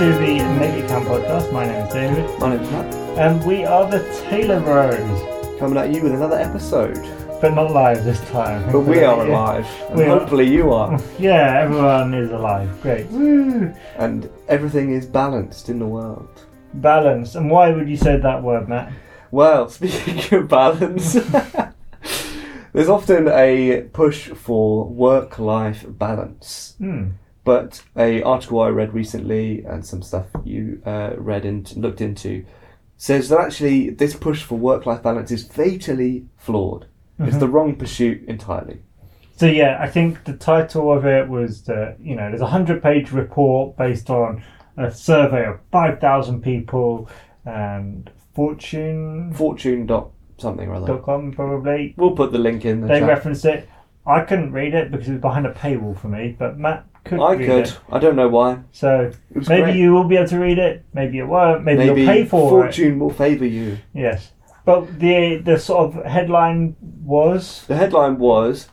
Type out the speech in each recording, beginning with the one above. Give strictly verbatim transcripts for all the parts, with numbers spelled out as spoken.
to the Make It Count Podcast. My name is David. My name is Matt. And we are the Taylor Roses. Coming at you with another episode. But not live this time. But we are alive. And we hopefully are. You are. Yeah, everyone is alive. Great. Woo! And everything is balanced in the world. Balanced. And why would you say that word, Matt? Well, speaking of balance... There's often a push for work-life balance, mm. but a article I read recently and some stuff you uh, read and looked into says that actually this push for work-life balance is fatally flawed. Mm-hmm. It's the wrong pursuit entirely. So yeah, I think the title of it was that, you know, there's a hundred-page report based on a survey of five thousand people and Fortune... Fortune dot com. Something or other. .com probably. We'll put the link in the They chat. Referenced it. I couldn't read it because it was behind a paywall for me, but Matt could I read could. it. I could. I don't know why. So maybe great. You will be able to read it. Maybe it won't. Maybe, maybe you'll pay for Fortune it. Fortune will favour you. Yes. But the the sort of headline was... The headline was,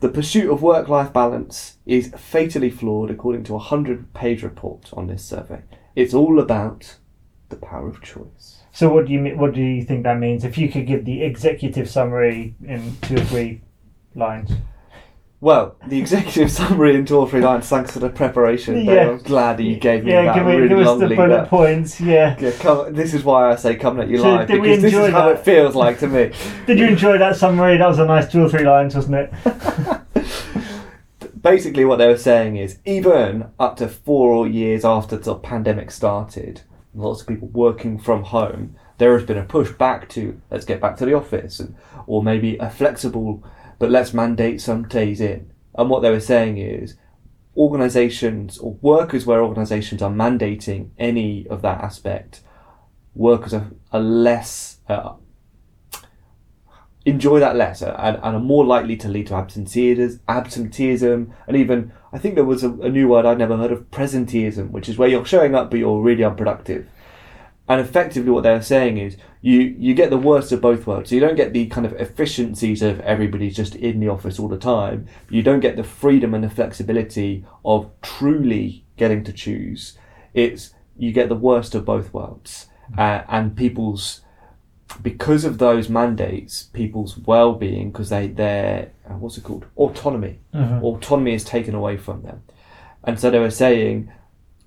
the pursuit of work-life balance is fatally flawed according to a hundred-page report on this survey. It's all about the power of choice. So what do you what do you think that means? If you could give the executive summary in two or three lines. Well, the executive summary in two or three lines, thanks for the preparation. Yeah. I'm glad that you gave me yeah, that give me, really give us the bullet that. points, yeah. yeah come, this is why I say come at you so live, because this is that? how it feels like to me. Did you enjoy that summary? That was a nice two or three lines, wasn't it? Basically what they were saying is, even up to four years after the pandemic started, lots of people working from home, there has been a push back to let's get back to the office, and, or maybe a flexible but let's mandate some days in. And what they were saying is organisations or workers where organisations are mandating any of that aspect, workers are, are less uh, enjoy that less uh, and, and are more likely to lead to absenteeism, absenteeism and even I think there was a, a new word I'd never heard of, presenteeism, which is where you're showing up but you're really unproductive. And effectively what they're saying is you, you get the worst of both worlds. So you don't get the kind of efficiencies of everybody's just in the office all the time. You don't get the freedom and the flexibility of truly getting to choose. It's you get the worst of both worlds. Uh, and people's, because of those mandates, people's well-being, because they their uh, what's it called autonomy uh-huh. autonomy is taken away from them. And so they were saying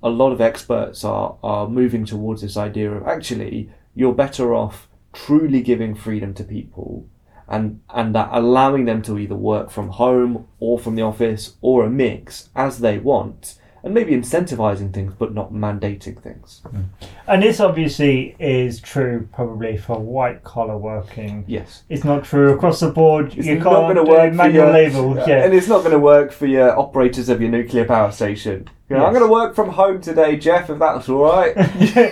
a lot of experts are are moving towards this idea of actually you're better off truly giving freedom to people and and that allowing them to either work from home or from the office or a mix as they want, and maybe incentivising things, but not mandating things. Mm. And this obviously is true probably for white-collar working. Yes. It's not true across the board. It's you not can't gonna work do manual your, label. Uh, yeah. And it's not going to work for your operators of your nuclear power station. You know, yes. I'm going to work from home today, Jeff, if that's all right. yeah.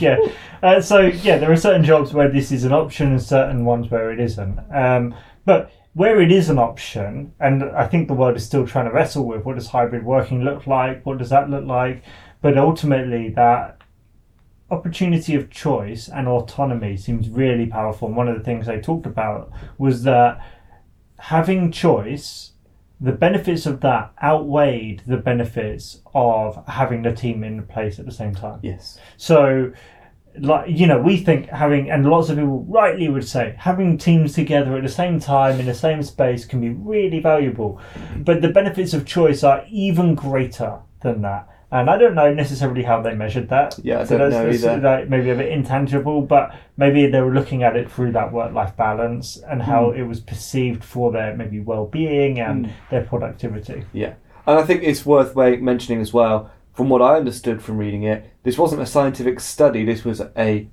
yeah. Uh, so, yeah, there are certain jobs where this is an option and certain ones where it isn't. Um, but... Where it is an option, and I think the world is still trying to wrestle with, what does hybrid working look like? What does that look like? But ultimately, that opportunity of choice and autonomy seems really powerful. And one of the things they talked about was that having choice, the benefits of that outweighed the benefits of having the team in place at the same time. Yes. So... Like, you know, we think having, and lots of people rightly would say, having teams together at the same time in the same space can be really valuable. But the benefits of choice are even greater than that. And I don't know necessarily how they measured that. Yeah, I so don't that's, know that's either. Like maybe a bit intangible, but maybe they were looking at it through that work-life balance and how mm. it was perceived for their maybe well-being and mm. their productivity. Yeah, and I think it's worth mentioning as well, from what I understood from reading it, this wasn't a scientific study. This was a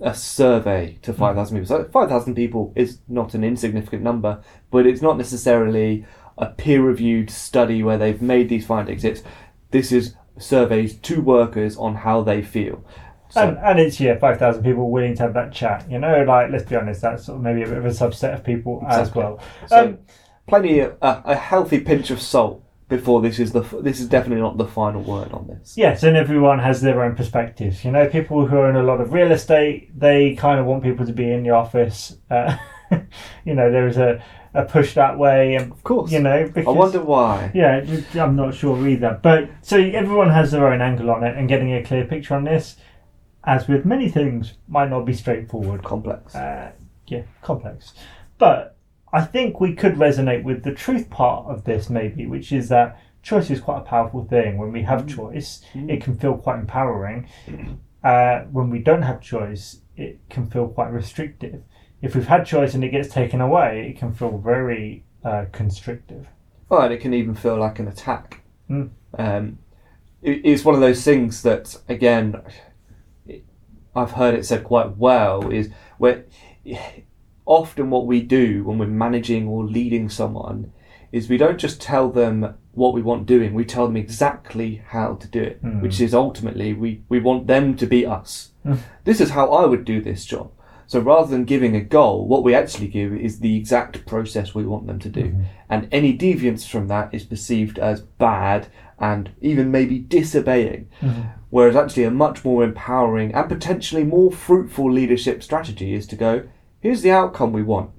a survey to five thousand people. So five thousand people is not an insignificant number, but it's not necessarily a peer-reviewed study where they've made these findings. It's this is surveys to workers on how they feel. So, and, and it's, yeah, five thousand people willing to have that chat. You know, like, let's be honest, that's sort of maybe a bit of a subset of people exactly. as well. So um, plenty of, uh, a healthy pinch of salt. Before this is the this is definitely not the final word on this. Yes, and everyone has their own perspectives. You know, people who own a lot of real estate, they kind of want people to be in the office. Uh, you know, there was a, a push that way. And, of course. You know, because, I wonder why. Yeah, I'm not sure either. But so everyone has their own angle on it, and getting a clear picture on this, as with many things, might not be straightforward. Complex. Uh, yeah, complex. But I think we could resonate with the truth part of this maybe, which is that choice is quite a powerful thing. When we have mm. choice, mm. it can feel quite empowering. Uh, when we don't have choice, it can feel quite restrictive. If we've had choice and it gets taken away, it can feel very uh, constrictive. Well, and it can even feel like an attack. Mm. Um, it, it's one of those things that, again, I've heard it said quite well, is where often what we do when we're managing or leading someone is we don't just tell them what we want doing, we tell them exactly how to do it, mm. which is ultimately we, we want them to be us. Mm. This is how I would do this job. So rather than giving a goal, what we actually give is the exact process we want them to do. Mm. And any deviance from that is perceived as bad and even maybe disobeying. Mm. Whereas actually a much more empowering and potentially more fruitful leadership strategy is to go, here's the outcome we want.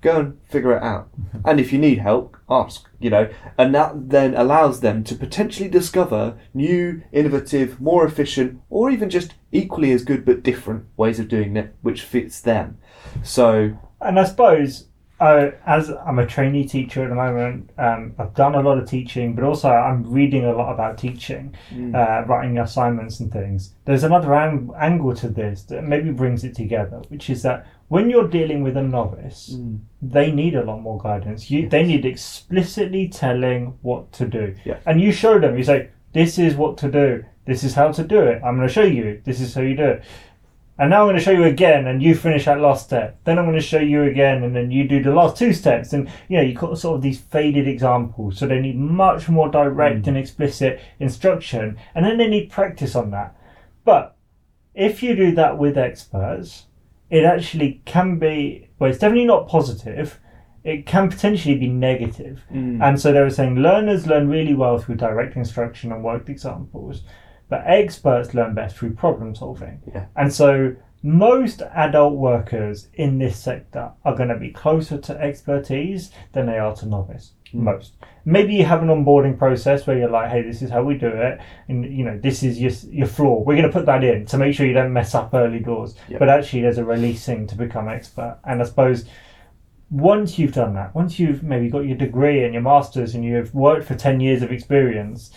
Go and figure it out. Mm-hmm. And if you need help, ask, you know. And that then allows them to potentially discover new, innovative, more efficient, or even just equally as good but different ways of doing it, which fits them. So, and I suppose, uh, as I'm a trainee teacher at the moment, um, I've done a lot of teaching, but also I'm reading a lot about teaching, mm. uh, writing assignments and things. There's another ang- angle to this that maybe brings it together, which is that when you're dealing with a novice, mm. they need a lot more guidance. You, yes. They need explicitly telling what to do. Yeah. And you show them, you say, this is what to do. This is how to do it. I'm going to show you. This is how you do it. And now I'm going to show you again, and you finish that last step. Then I'm going to show you again, and then you do the last two steps. And, you know, you've got sort of these faded examples. So they need much more direct mm. and explicit instruction. And then they need practice on that. But if you do that with experts, it actually can be, well, it's definitely not positive. It can potentially be negative. Mm. And so they were saying learners learn really well through direct instruction and worked examples, but experts learn best through problem solving. Yeah. And so most adult workers in this sector are going to be closer to expertise than they are to novice. Most. Maybe you have an onboarding process where you're like, hey, this is how we do it, and you know, this is your your flaw, we're going to put that in to make sure you don't mess up early doors. Yep. But actually there's a releasing to become expert. And I suppose once you've done that, once you've maybe got your degree and your master's and you've worked for ten years of experience,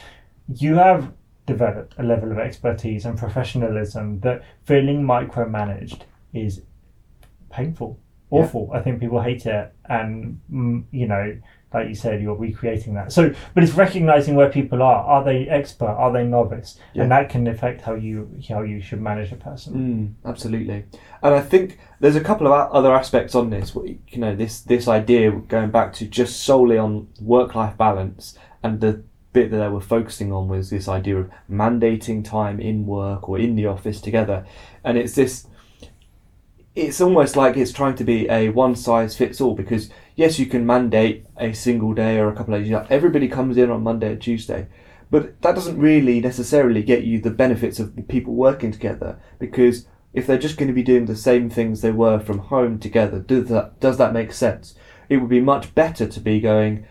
you have developed a level of expertise and professionalism that feeling micromanaged is painful, awful. Yep. I think people hate it, and you know, like you said, you're recreating that. So, but it's recognizing where people are. Are they expert? Are they novice? Yeah. And that can affect how you how you should manage a person. Mm, absolutely. And I think there's a couple of other aspects on this. You know, this this idea going back to just solely on work-life balance, and the bit that they were focusing on was this idea of mandating time in work or in the office together. And it's this. It's almost like it's trying to be a one-size-fits-all, because yes, you can mandate a single day or a couple of days. Everybody comes in on Monday or Tuesday, but that doesn't really necessarily get you the benefits of the people working together, because if they're just going to be doing the same things they were from home together, does that, does that make sense? It would be much better to be going,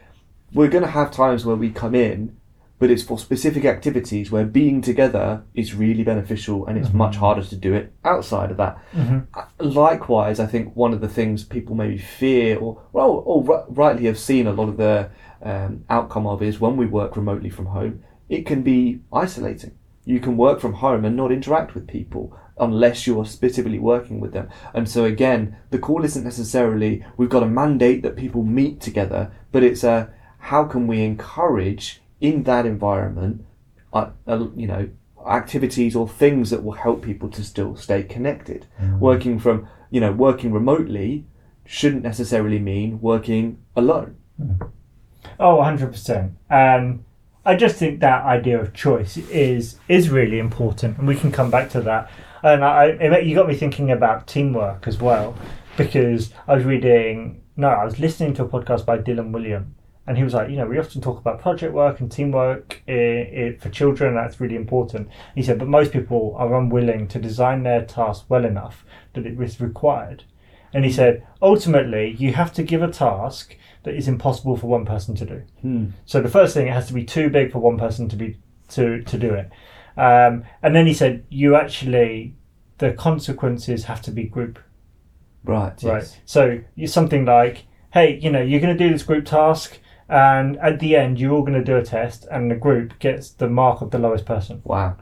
we're going to have times where we come in, but it's for specific activities where being together is really beneficial, and it's mm-hmm. much harder to do it outside of that. Mm-hmm. Likewise, I think one of the things people maybe fear or, well, or rightly have seen a lot of the um, outcome of is when we work remotely from home, it can be isolating. You can work from home and not interact with people unless you're specifically working with them. And so again, the call isn't necessarily we've got a mandate that people meet together, but it's a how can we encourage in that environment, uh, uh, you know, activities or things that will help people to still stay connected. Mm. Working from, you know, working remotely shouldn't necessarily mean working alone. Mm. Oh, one hundred percent. Um, I just think that idea of choice is is really important, and we can come back to that. And I, it, you got me thinking about teamwork as well, because I was reading, no, I was listening to a podcast by Dylan Williams. And he was like, you know, we often talk about project work and teamwork it, it, for children. That's really important. He said, but most people are unwilling to design their task well enough that it is required. And he said, ultimately, you have to give a task that is impossible for one person to do. Hmm. So the first thing, it has to be too big for one person to be to, to do it. Um, and then he said, you actually, the consequences have to be group. Right. Right. Yes. So it's something like, hey, you know, you're going to do this group task, and at the end, you're all going to do a test, and the group gets the mark of the lowest person. Wow.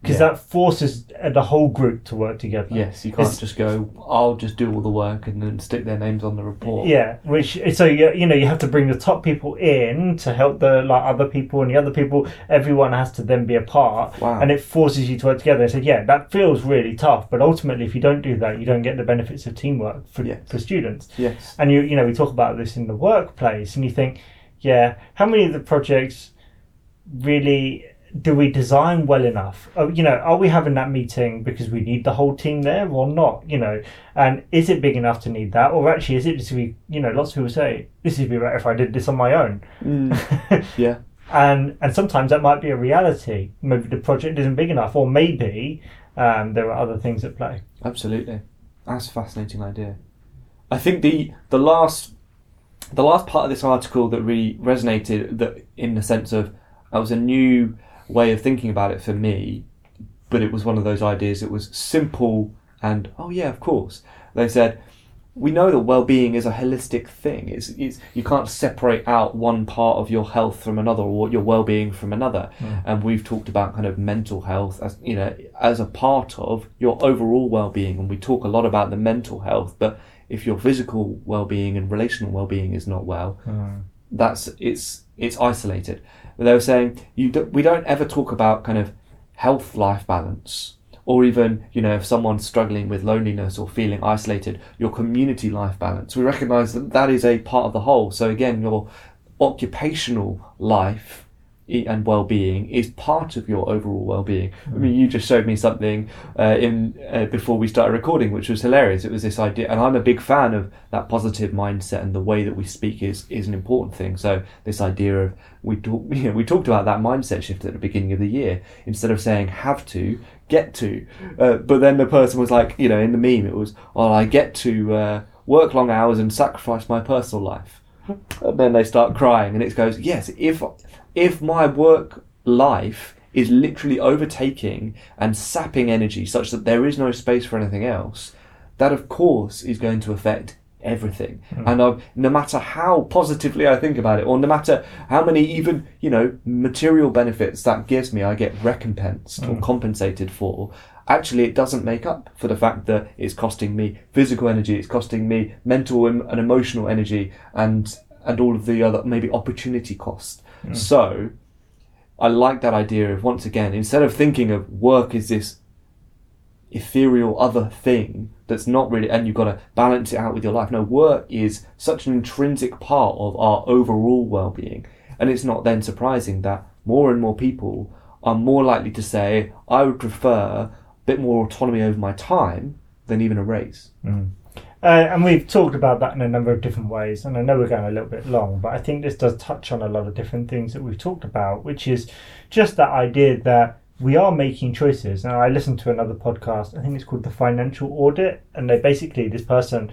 Because yeah. that forces the whole group to work together. Yes, you can't it's, just go, I'll just do all the work and then stick their names on the report. Yeah, which so you, you know you have to bring the top people in to help the like other people, and the other people, everyone has to then be a part. Wow. And it forces you to work together. So yeah, that feels really tough, but ultimately if you don't do that, you don't get the benefits of teamwork for yes. for students. Yes. And you you know we talk about this in the workplace, and you think, yeah, how many of the projects really do we design well enough? Oh, you know, are we having that meeting because we need the whole team there or not? You know, and is it big enough to need that? Or actually, is it just we, you know, lots of people say, this would be better if I did this on my own. Mm. yeah. And and sometimes that might be a reality. Maybe the project isn't big enough, or maybe um, there are other things at play. Absolutely. That's a fascinating idea. I think the the last the last part of this article that really resonated, that in the sense of I was a new way of thinking about it for me, but it was one of those ideas that was simple and, oh yeah, of course. They said, we know that well-being is a holistic thing. It's, it's you can't separate out one part of your health from another or your well-being from another. Mm. And we've talked about kind of mental health as, you know, as a part of your overall well-being. And we talk a lot about the mental health, but if your physical well-being and relational well-being is not well, mm. that's it's it's isolated. They were saying you do, we don't ever talk about kind of health life balance, or even, you know, if someone's struggling with loneliness or feeling isolated, your community life balance. We recognise that that is a part of the whole. So again, your occupational life and well-being is part of your overall well-being. Mm. I mean, you just showed me something uh, in uh, before we started recording, which was hilarious. It was this idea, and I'm a big fan of that positive mindset, and the way that we speak is is an important thing. So this idea of we talk, you know, we talked about that mindset shift at the beginning of the year. Instead of saying have to, get to, uh, but then the person was like, you know, in the meme, it was, oh, I get to uh, work long hours and sacrifice my personal life, and then they start crying, and it goes, yes, if. If my work life is literally overtaking and sapping energy such that there is no space for anything else, that of course is going to affect everything. Mm. And I've, no matter how positively I think about it, or no matter how many even, you know, material benefits that gives me, I get recompensed mm. or compensated for, actually it doesn't make up for the fact that it's costing me physical energy, it's costing me mental and emotional energy, and and all of the other maybe opportunity cost. Mm. So I like that idea of, once again, instead of thinking of work as this ethereal other thing that's not really, and you've got to balance it out with your life. No, work is such an intrinsic part of our overall well-being. And it's not then surprising that more and more people are more likely to say, I would prefer a bit more autonomy over my time than even a raise. Mm. Uh, and we've talked about that in a number of different ways, and I know we're going a little bit long, but I think this does touch on a lot of different things that we've talked about, which is just that idea that we are making choices. Now, I listened to another podcast, I think it's called the Financial Audit, and they basically, this person,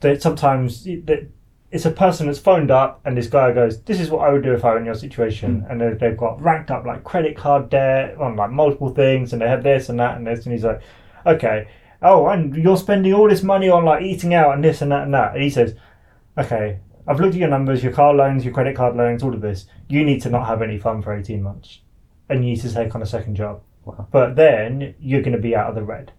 that sometimes that it's a person that's phoned up, and this guy goes, this is what I would do if I were in your situation, mm. and they've got racked up like credit card debt on like multiple things, and they have this and that and this, and he's like, okay, oh, and you're spending all this money on like eating out and this and that and that. And he says, okay, I've looked at your numbers, your car loans, your credit card loans, all of this. You need to not have any fun for eighteen months. And you need to take on a second job. Wow. But then you're going to be out of the red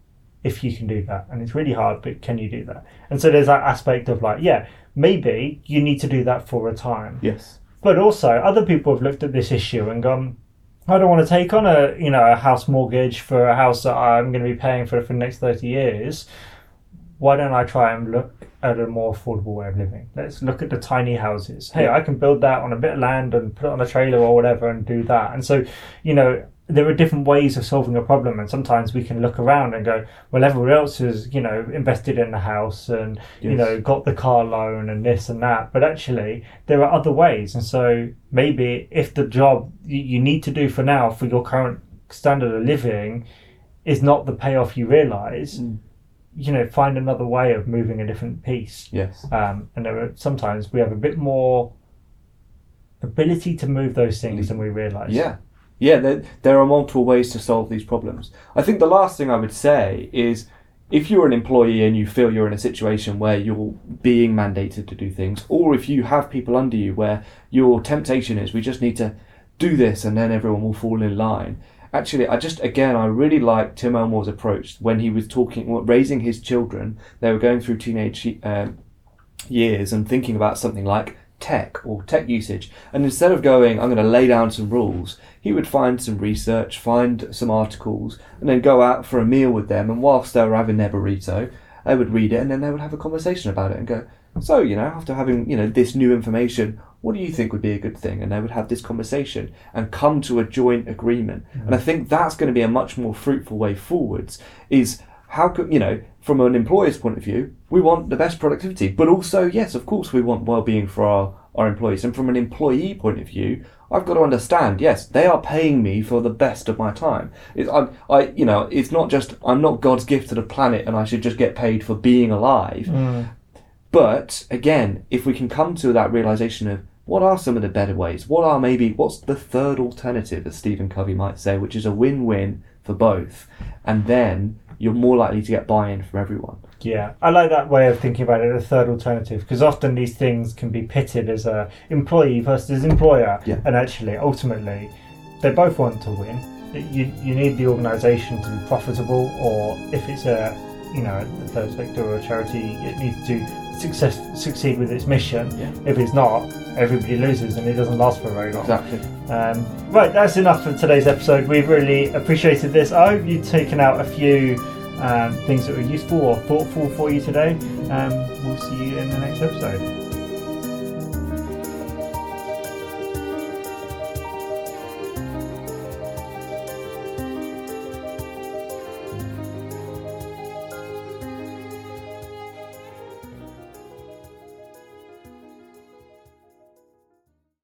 if you can do that. And it's really hard, but can you do that? And so there's that aspect of like, yeah, maybe you need to do that for a time. Yes. But also other people have looked at this issue and gone, I don't want to take on a, you know, a house mortgage for a house that I'm going to be paying for for the next thirty years. Why don't I try and look at a more affordable way of living? Let's look at the tiny houses. Hey, I can build that on a bit of land and put it on a trailer or whatever and do that. And so, you know, there are different ways of solving a problem, and sometimes we can look around and go, well, everyone else has, you know, invested in the house and, yes. you know, got the car loan and this and that. But actually, there are other ways. And so maybe if the job you need to do for now for your current standard of living is not the payoff you realise, mm. you know, find another way of moving a different piece. Yes. Um, and there are, sometimes we have a bit more ability to move those things than we realise. Yeah. Yeah, there, there are multiple ways to solve these problems. I think the last thing I would say is, if you're an employee and you feel you're in a situation where you're being mandated to do things, or if you have people under you where your temptation is, we just need to do this and then everyone will fall in line. Actually, I just, again, I really like Tim Elmore's approach when he was talking, raising his children. They were going through teenage um, years and thinking about something like tech or tech usage. And instead of going, I'm going to lay down some rules, he would find some research, find some articles, and then go out for a meal with them. And whilst they were having their burrito, they would read it and then they would have a conversation about it and go, so, you know, after having, you know, this new information, what do you think would be a good thing? And they would have this conversation and come to a joint agreement. Mm-hmm. And I think that's going to be a much more fruitful way forwards, is how could, you know, from an employer's point of view, we want the best productivity, but also, yes, of course, we want well-being for our, our employees. And from an employee point of view, I've got to understand, yes, they are paying me for the best of my time. It's, I, I, you know, it's not just, I'm not God's gift to the planet and I should just get paid for being alive. Mm. But again, if we can come to that realization of what are some of the better ways? What are maybe, what's the third alternative, as Stephen Covey might say, which is a win-win for both. And then you're more likely to get buy-in from everyone. Yeah, I like that way of thinking about it, the third alternative, because often these things can be pitted as a employee versus employer. Yeah. And actually, ultimately, they both want to win. You you need the organisation to be profitable, or if it's a, you know, a third sector or a charity, it needs to success, succeed with its mission. Yeah. If it's not, everybody loses and it doesn't last for very long. Exactly. Um, right, that's enough for today's episode. We've really appreciated this. I hope you've taken out a few Um, things that were useful or thoughtful for you today. Um, we'll see you in the next episode.